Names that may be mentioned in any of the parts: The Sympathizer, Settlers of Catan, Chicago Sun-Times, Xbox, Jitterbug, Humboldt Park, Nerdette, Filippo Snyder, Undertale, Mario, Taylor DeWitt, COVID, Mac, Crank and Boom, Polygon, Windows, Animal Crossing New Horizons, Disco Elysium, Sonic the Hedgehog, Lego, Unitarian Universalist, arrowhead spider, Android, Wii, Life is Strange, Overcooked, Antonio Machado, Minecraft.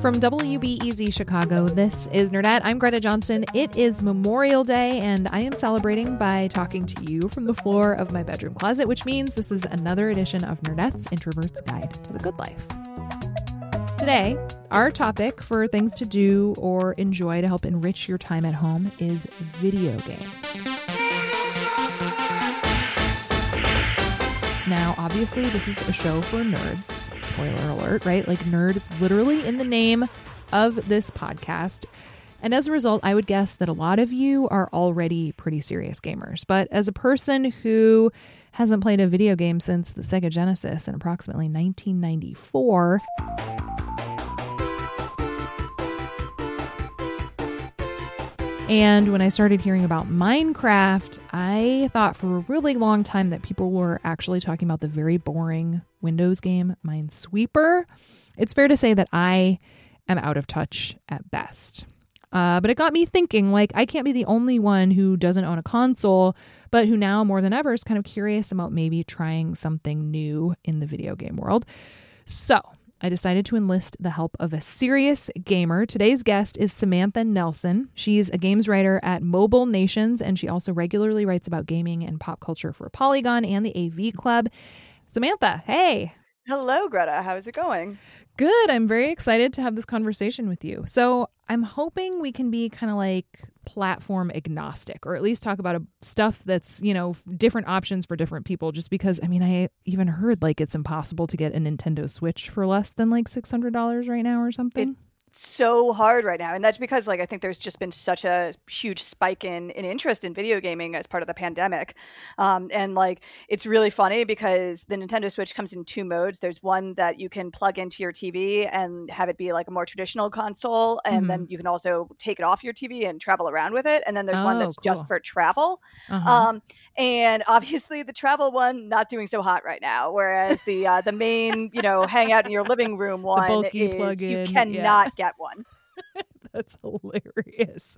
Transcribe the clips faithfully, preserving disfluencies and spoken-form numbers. From W B E Z Chicago, this is Nerdette. I'm Greta Johnson. It is Memorial Day, and I am celebrating by talking to you from the floor of my bedroom closet, which means this is another edition of Nerdette's Introvert's Guide to the Good Life. Today, our topic for things to do or enjoy to help enrich your time at home is video games. Now, obviously, this is a show for nerds. Spoiler alert, right? Like, nerd is literally in the name of this podcast. And as a result, I would guess that a lot of you are already pretty serious gamers. But as a person who hasn't played a video game since the Sega Genesis in approximately nineteen ninety-four... and when I started hearing about Minecraft, I thought for a really long time that people were actually talking about the very boring Windows game Minesweeper. It's fair to say that I am out of touch at best. Uh, but it got me thinking, like, I can't be the only one who doesn't own a console, but who now more than ever is kind of curious about maybe trying something new in the video game world. So I decided to enlist the help of a serious gamer. Today's guest is Samantha Nelson. She's a games writer at Mobile Nations, and she also regularly writes about gaming and pop culture for Polygon and the A V Club. Samantha, hey. Hello, Greta. How's it going? Good. I'm very excited to have this conversation with you. So I'm hoping we can be kind of like platform agnostic, or at least talk about a, stuff that's, you know, different options for different people, just because, I mean, I even heard like it's impossible to get a Nintendo Switch for less than like six hundred dollars right now or something. It's so hard right now. And that's because, like, I think there's just been such a huge spike in, in interest in video gaming as part of the pandemic. Um, and like, it's really funny because the Nintendo Switch comes in two modes. There's one that you can plug into your T V and have it be like a more traditional console. And mm-hmm. then you can also take it off your T V and travel around with it. And then there's oh, one that's cool. just for travel. Uh-huh. Um, and obviously the travel one, not doing so hot right now. Whereas the, uh, the main, you know, hang out in your living room one is you cannot yeah. get one. That's hilarious.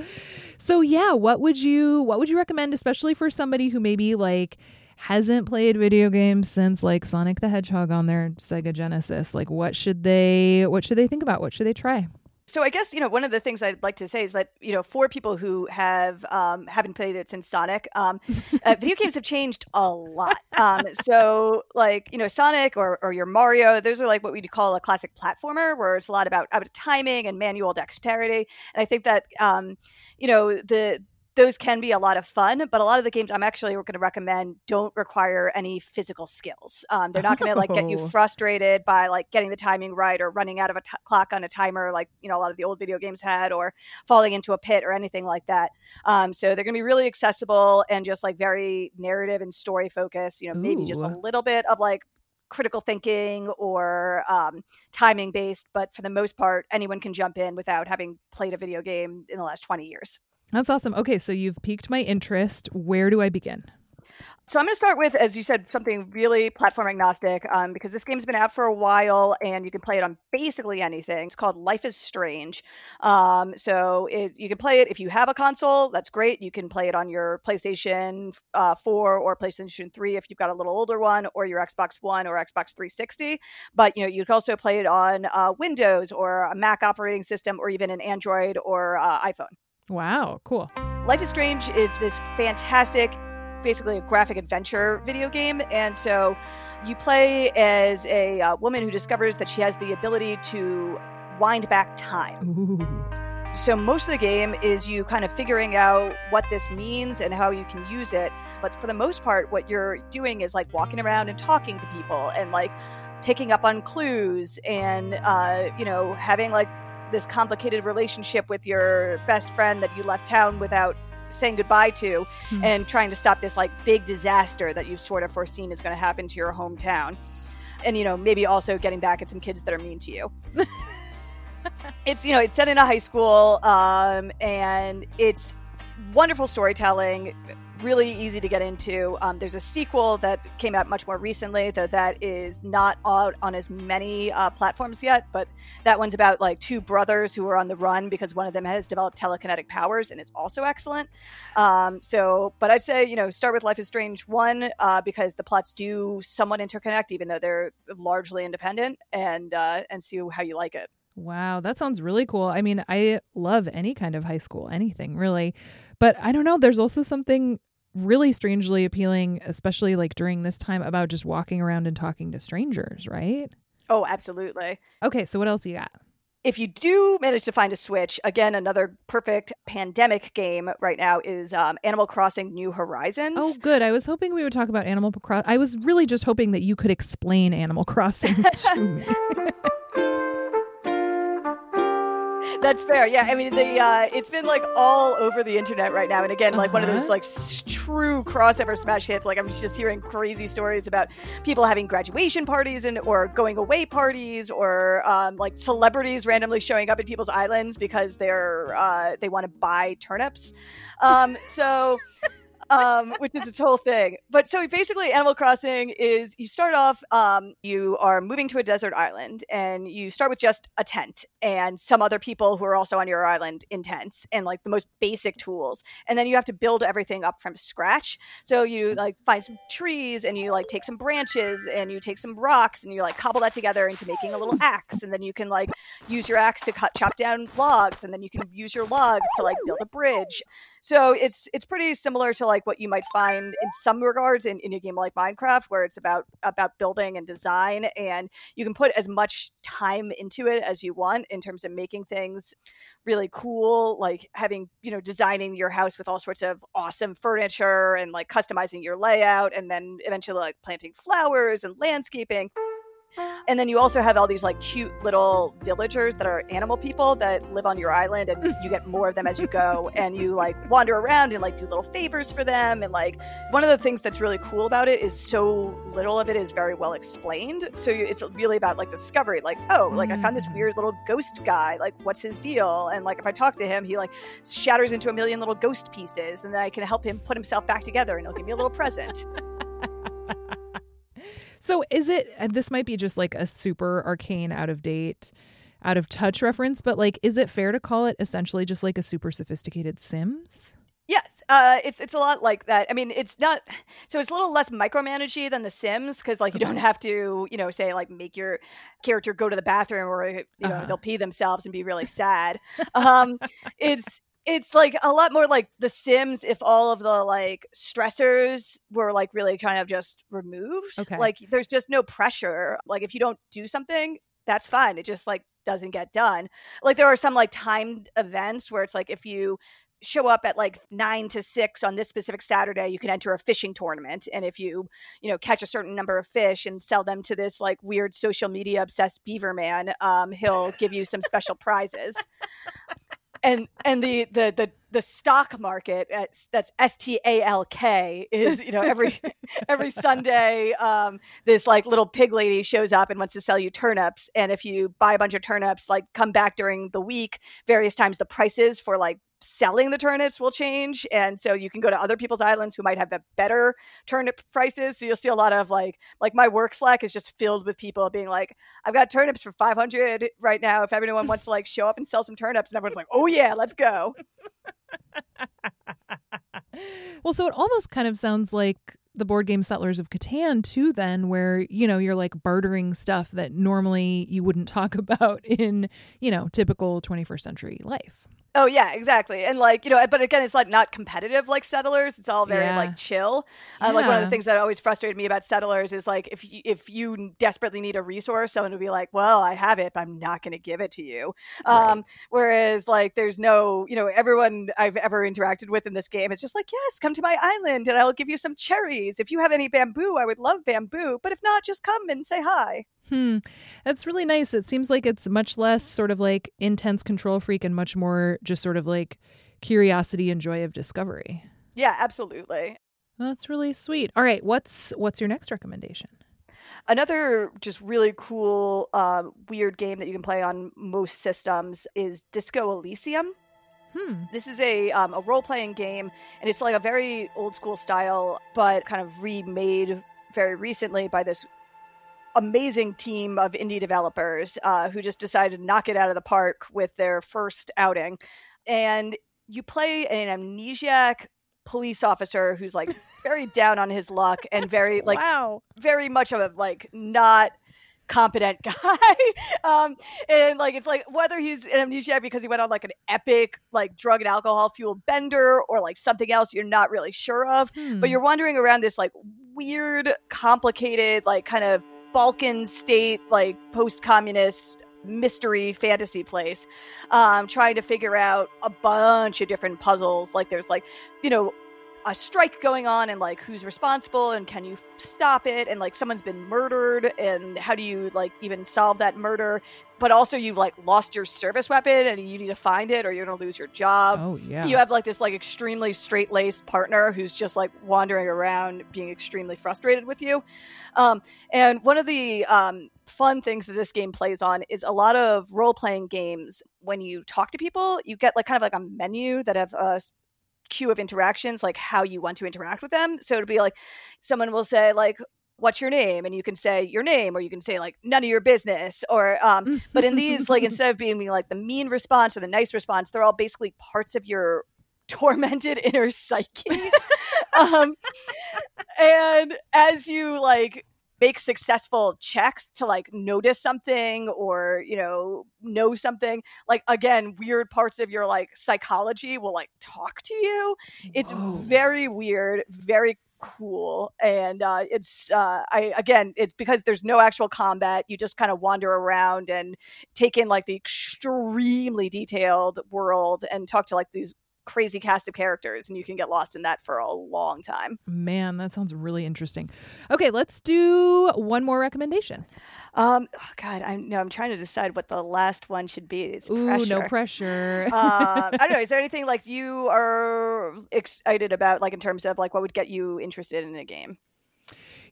So yeah, what would you what would you recommend, especially for somebody who maybe like hasn't played video games since like Sonic the Hedgehog on their Sega Genesis? Like, what should they what should they think about? What should they try? So I guess, you know, one of the things I'd like to say is that, you know, for people who have um, haven't played it since Sonic, um, uh, video games have changed a lot. Um, so like, you know, Sonic or, or your Mario, those are like what we'd call a classic platformer, where it's a lot about, about timing and manual dexterity. And I think that, um, you know, the those can be a lot of fun, but a lot of the games I'm actually going to recommend don't require any physical skills. Um, they're not going to like get you frustrated by like getting the timing right or running out of a t- clock on a timer, like, you know, a lot of the old video games had, or falling into a pit or anything like that. Um, so they're going to be really accessible and just like very narrative and story focused, you know, maybe Ooh. just a little bit of like critical thinking or um, timing based. But for the most part, anyone can jump in without having played a video game in the last twenty years. That's awesome. Okay, so you've piqued my interest. Where do I begin? So I'm going to start with, as you said, something really platform agnostic, um, because this game's been out for a while and you can play it on basically anything. It's called Life is Strange. Um, so it, you can play it if you have a console. That's great. You can play it on your PlayStation uh, four or PlayStation three if you've got a little older one, or your Xbox One or Xbox three sixty. But, you know, you can also play it on uh, Windows or a Mac operating system, or even an Android or uh, iPhone. Wow, cool. Life is Strange is this fantastic, basically a graphic adventure video game. And so you play as a uh, woman who discovers that she has the ability to wind back time. Ooh. So most of the game is you kind of figuring out what this means and how you can use it. But for the most part, what you're doing is like walking around and talking to people and like picking up on clues and, uh, you know, having like this complicated relationship with your best friend that you left town without saying goodbye to, mm-hmm. and trying to stop this like big disaster that you've sort of foreseen is going to happen to your hometown. And, you know, maybe also getting back at some kids that are mean to you. It's, you know, it's set in a high school, um, and it's wonderful storytelling, really easy to get into. Um, there's a sequel that came out much more recently, though that is not out on as many uh, platforms yet, but that one's about like two brothers who are on the run because one of them has developed telekinetic powers and is also excellent. Um, so, but I'd say, you know, start with Life is Strange one, uh, because the plots do somewhat interconnect, even though they're largely independent, and uh, and see how you like it. Wow, that sounds really cool. I mean, I love any kind of high school, anything really. But I don't know, there's also something really strangely appealing, especially like during this time, about just walking around and talking to strangers, right? Oh, absolutely. Okay, so what else you got? If you do manage to find a Switch, again, another perfect pandemic game right now is um, Animal Crossing New Horizons. Oh, good. I was hoping we would talk about Animal Crossing. I was really just hoping that you could explain Animal Crossing to me. That's fair. Yeah, I mean, the uh, it's been like all over the internet right now, and again, like uh-huh. one of those like s- true crossover smash hits. Like I'm just hearing crazy stories about people having graduation parties and or going away parties, or um, like celebrities randomly showing up at people's islands because they're uh, they want to buy turnips. Um, so. Um, which is its whole thing. But so basically Animal Crossing is you start off, um, you are moving to a desert island, and you start with just a tent and some other people who are also on your island in tents and like the most basic tools. And then you have to build everything up from scratch. So you like find some trees, and you like take some branches, and you take some rocks, and you like cobble that together into making a little axe. And then you can like use your axe to cut, chop down logs. And then you can use your logs to like build a bridge. So it's it's pretty similar to like what you might find in some regards in, in a game like Minecraft, where it's about about building and design, and you can put as much time into it as you want in terms of making things really cool, like having, you know, designing your house with all sorts of awesome furniture and like customizing your layout, and then eventually like planting flowers and landscaping. And then you also have all these like cute little villagers that are animal people that live on your island, and you get more of them as you go, and you like wander around and like do little favors for them. And like one of the things that's really cool about it is so little of it is very well explained. So you, it's really about like discovery, like, oh, like I found this weird little ghost guy, like what's his deal? And like if I talk to him, he like shatters into a million little ghost pieces, and then I can help him put himself back together, and he'll give me a little present. So is it, and this might be just like a super arcane, out of date, out of touch reference, but like, is it fair to call it essentially just like a super sophisticated Sims? Yes, uh, it's it's a lot like that. I mean, it's not, so it's a little less micromanagey than The Sims, because like you don't have to, you know, say like make your character go to the bathroom, or, you know, uh-huh. they'll pee themselves and be really sad. um, it's It's like a lot more like The Sims if all of the like stressors were like really kind of just removed. Okay. Like there's just no pressure. Like if you don't do something, that's fine. It just like doesn't get done. Like there are some like timed events where it's like if you show up at like nine to six on this specific Saturday, you can enter a fishing tournament. And if you, you know, catch a certain number of fish and sell them to this like weird social media obsessed beaver man, um, he'll give you some special prizes. And and the the the, the stock market, that's S T A L K, is, you know, every every Sunday um, this like little pig lady shows up and wants to sell you turnips. And if you buy a bunch of turnips, like come back during the week, various times the prices for like selling the turnips will change. And so you can go to other people's islands who might have better turnip prices. So you'll see a lot of like, like my work Slack is just filled with people being like, I've got turnips for five hundred right now. If everyone wants to like show up and sell some turnips, and everyone's like, oh yeah, let's go. Well, so it almost kind of sounds like the board game Settlers of Catan too, then, where, you know, you're like bartering stuff that normally you wouldn't talk about in, you know, typical twenty-first century life. Oh, yeah, exactly. And like, you know, but again, it's like not competitive like Settlers. It's all very yeah. like chill. Uh, yeah. Like one of the things that always frustrated me about Settlers is like if you, if you desperately need a resource, someone would be like, well, I have it, but I'm not going to give it to you. Um, right. Whereas like there's no, you know, everyone I've ever interacted with in this game is just like, yes, come to my island and I'll give you some cherries. If you have any bamboo, I would love bamboo. But if not, just come and say hi. Hmm. That's really nice. It seems like it's much less sort of like intense control freak and much more just sort of like curiosity and joy of discovery. Yeah, absolutely. That's really sweet. All right. What's what's your next recommendation? Another just really cool, uh, weird game that you can play on most systems is Disco Elysium. Hmm. This is a um, a role-playing game, and it's like a very old-school style, but kind of remade very recently by this amazing team of indie developers uh, who just decided to knock it out of the park with their first outing. And you play an amnesiac police officer who's like very down on his luck and very like wow. very much of a like not competent guy. um, and like it's like whether he's an amnesiac because he went on like an epic like drug and alcohol fueled bender or like something else you're not really sure of. Hmm. But you're wandering around this like weird, complicated, like kind of Balkan state, like post-communist mystery fantasy place, um, trying to figure out a bunch of different puzzles. Like there's like, you know, a strike going on and like who's responsible and can you stop it, and like someone's been murdered and how do you like even solve that murder, but also you've like lost your service weapon and you need to find it or you're gonna lose your job. Oh yeah. You have like this like extremely straight-laced partner who's just like wandering around being extremely frustrated with you, um, and one of the um fun things that this game plays on is a lot of role-playing games, when you talk to people you get like kind of like a menu that have a queue of interactions, like how you want to interact with them. So it'll be like someone will say like, what's your name, and you can say your name, or you can say like none of your business, or um but in these like instead of being like the mean response or the nice response, they're all basically parts of your tormented inner psyche. Um and as you like make successful checks to like notice something or, you know, know something, like again, weird parts of your like psychology will like talk to you. It's Whoa. very weird, very cool. And uh, it's, uh, I, again, it's because there's no actual combat. You just kind of wander around and take in like the extremely detailed world and talk to like these crazy cast of characters, and you can get lost in that for a long time. Man, that sounds really interesting. Okay, let's do one more recommendation. Um, oh God, I'm no, I'm trying to decide what the last one should be. It's Ooh, pressure. no pressure. um, I don't know. Is there anything like you are excited about, like in terms of like what would get you interested in a game?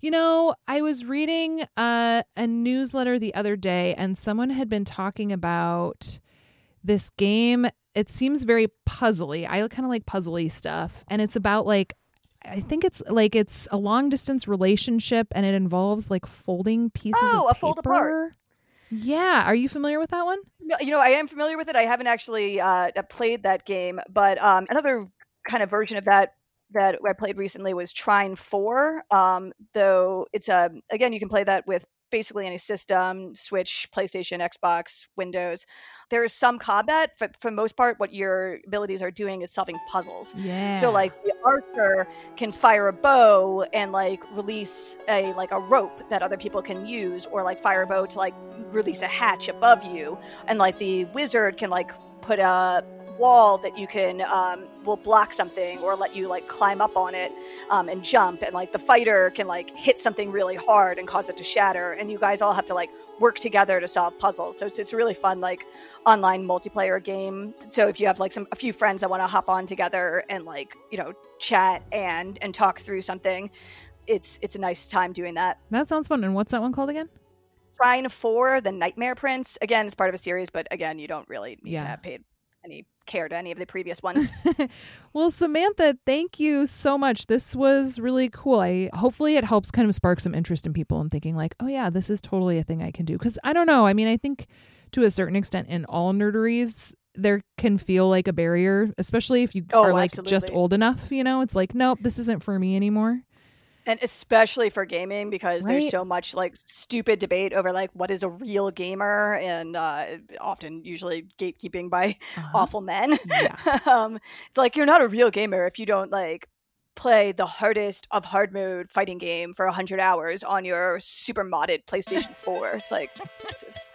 You know, I was reading uh, a newsletter the other day, and someone had been talking about this game. It seems very puzzly. I kind of like puzzly stuff. And it's about like, I think it's like it's a long distance relationship and it involves like folding pieces oh, of paper. Oh, a fold apart. Yeah. Are you familiar with that one? No, you know, I am familiar with it. I haven't actually uh, played that game. But um, another kind of version of that that I played recently was Trine four. Um, though it's, a, again, you can play that with basically any system, Switch, PlayStation, Xbox, Windows. There is some combat, but for the most part, what your abilities are doing is solving puzzles. Yeah. So like the archer can fire a bow and like release a like a rope that other people can use, or like fire a bow to like release a hatch above you. And like the wizard can like put a wall that you can um will block something or let you like climb up on it um and jump, and like the fighter can like hit something really hard and cause it to shatter, and you guys all have to like work together to solve puzzles. So it's it's a really fun like online multiplayer game. So if you have like some a few friends that want to hop on together and like, you know, chat and and talk through something, it's it's a nice time doing that. That sounds fun. And what's that one called again? Trine four, The Nightmare Prince. Again, it's part of a series, but again, you don't really need yeah. to have paid any care to any of the previous ones. Well, Samantha, thank you so much. This was really cool. I hopefully it helps kind of spark some interest in people and thinking like, oh yeah, this is totally a thing I can do. Because I don't know. I mean, I think to a certain extent in all nerderies, there can feel like a barrier, especially if you oh, are like absolutely. just old enough, you know, it's like, nope, this isn't for me anymore. And especially for gaming, because right. there's so much like stupid debate over like what is a real gamer, and uh, often usually gatekeeping by uh-huh. awful men. Yeah. um, it's like, you're not a real gamer if you don't like play the hardest of hard mode fighting game for one hundred hours on your super modded PlayStation four. It's like, Jesus.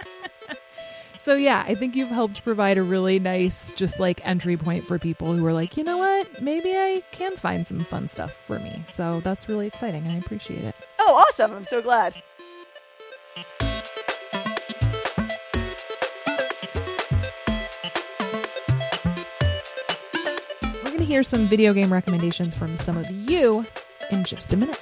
So yeah, I think you've helped provide a really nice just like entry point for people who are like, you know what, maybe I can find some fun stuff for me. So that's really exciting and I appreciate it. Oh, awesome. I'm so glad. to hear some video game recommendations from some of you in just a minute.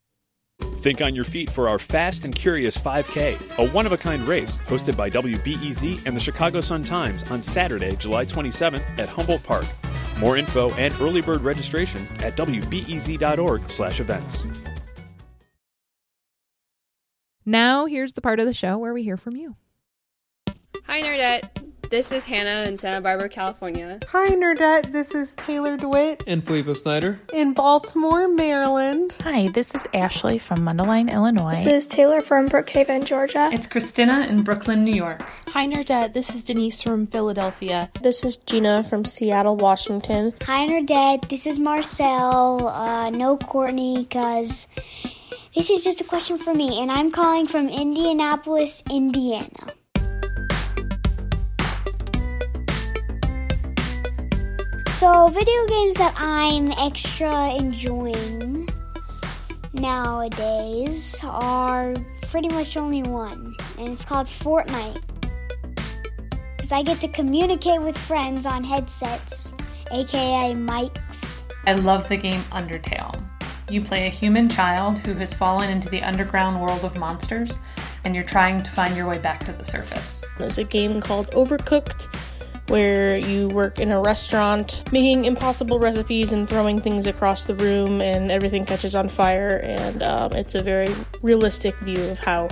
Think on your feet for our Fast and Curious five K, a one-of-a-kind race hosted by W B E Z and the Chicago Sun-Times on Saturday, July twenty-seventh at Humboldt Park. More info and early bird registration at W B E Z dot org slash events. Now, here's the part of the show where we hear from you. Hi, Nerdette. This is Hannah in Santa Barbara, California. Hi, Nerdette. This is Taylor DeWitt. And Filippo Snyder. In Baltimore, Maryland. Hi, this is Ashley from Mundelein, Illinois. This is Taylor from Brookhaven, Georgia. It's Christina in Brooklyn, New York. Hi, Nerdette. This is Denise from Philadelphia. This is Gina from Seattle, Washington. Hi, Nerdette. This is Marcel. Uh, no Courtney, because... This is just a question for me, and I'm calling from Indianapolis, Indiana. So, video games that I'm extra enjoying nowadays are pretty much only one, and it's called Fortnite. Because I get to communicate with friends on headsets, aka mics. I love the game Undertale. You play a human child who has fallen into the underground world of monsters, and you're trying to find your way back to the surface. There's a game called Overcooked, where you work in a restaurant, making impossible recipes and throwing things across the room, and everything catches on fire, and um, it's a very realistic view of how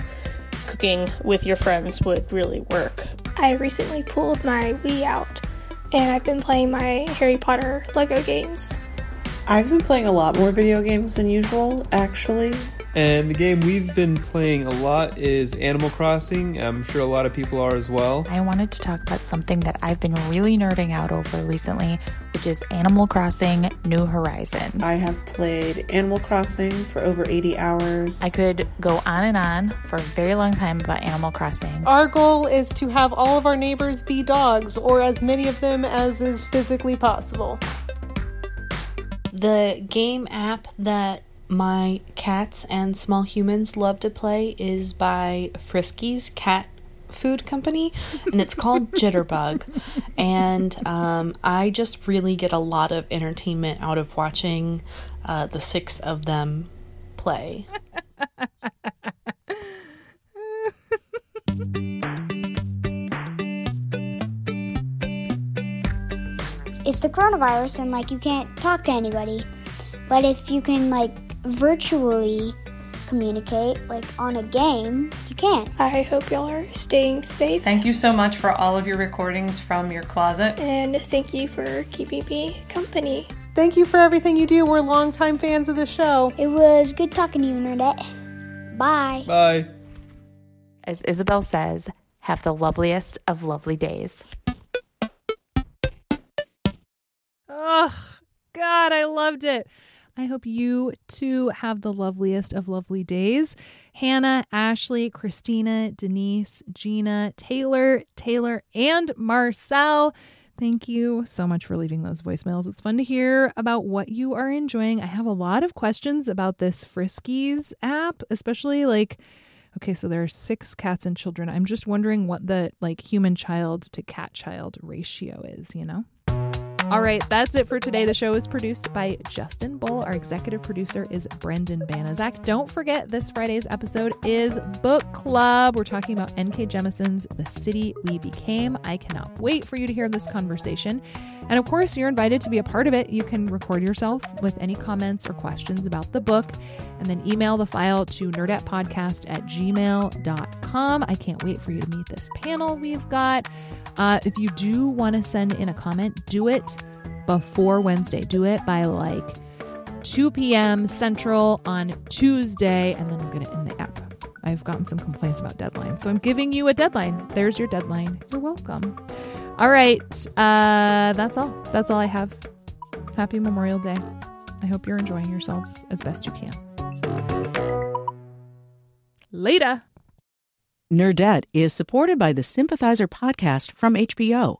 cooking with your friends would really work. I recently pulled my Wii out, and I've been playing my Harry Potter Lego games. I've been playing a lot more video games than usual, actually. And the game we've been playing a lot is Animal Crossing. I'm sure a lot of people are as well. I wanted to talk about something that I've been really nerding out over recently, which is Animal Crossing New Horizons. I have played Animal Crossing for over eighty hours. I could go on and on for a very long time about Animal Crossing. Our goal is to have all of our neighbors be dogs, or as many of them as is physically possible. The game app that my cats and small humans love to play is by Frisky's Cat Food Company, and it's called Jitterbug. And um, I just really get a lot of entertainment out of watching uh, the six of them play. It's the coronavirus, and like you can't talk to anybody, but if you can like virtually communicate like on a game, you can. I hope y'all are staying safe. Thank you so much for all of your recordings from your closet, and thank you for keeping me company. Thank you for everything you do. We're longtime fans of the show. It was good talking to you, Nerdette. Bye. Bye. As Isabel says, have the loveliest of lovely days. Ugh, God, I loved it. I hope you, too, have the loveliest of lovely days. Hannah, Ashley, Christina, Denise, Gina, Taylor, Taylor, and Marcel. Thank you so much for leaving those voicemails. It's fun to hear about what you are enjoying. I have a lot of questions about this Friskies app, especially like, okay, so there are six cats and children. I'm just wondering what the like human child to cat child ratio is, you know? All right, that's it for today. The show is produced by Justin Bull. Our executive producer is Brendan Banaszak. Don't forget, this Friday's episode is Book Club. We're talking about N K Jemison's The City We Became. I cannot wait for you to hear this conversation. And of course, you're invited to be a part of it. You can record yourself with any comments or questions about the book, and then email the file to nerdettepodcast at gmail dot com. I can't wait for you to meet this panel we've got. Uh, if you do want to send in a comment, do it before Wednesday. Do it by like two p.m. Central on Tuesday, and then I'm going to end the app. I've gotten some complaints about deadlines. So I'm giving you a deadline. There's your deadline. You're welcome. All right. Uh, that's all. That's all I have. Happy Memorial Day. I hope you're enjoying yourselves as best you can. Later. Nerdette is supported by the Sympathizer podcast from H B O.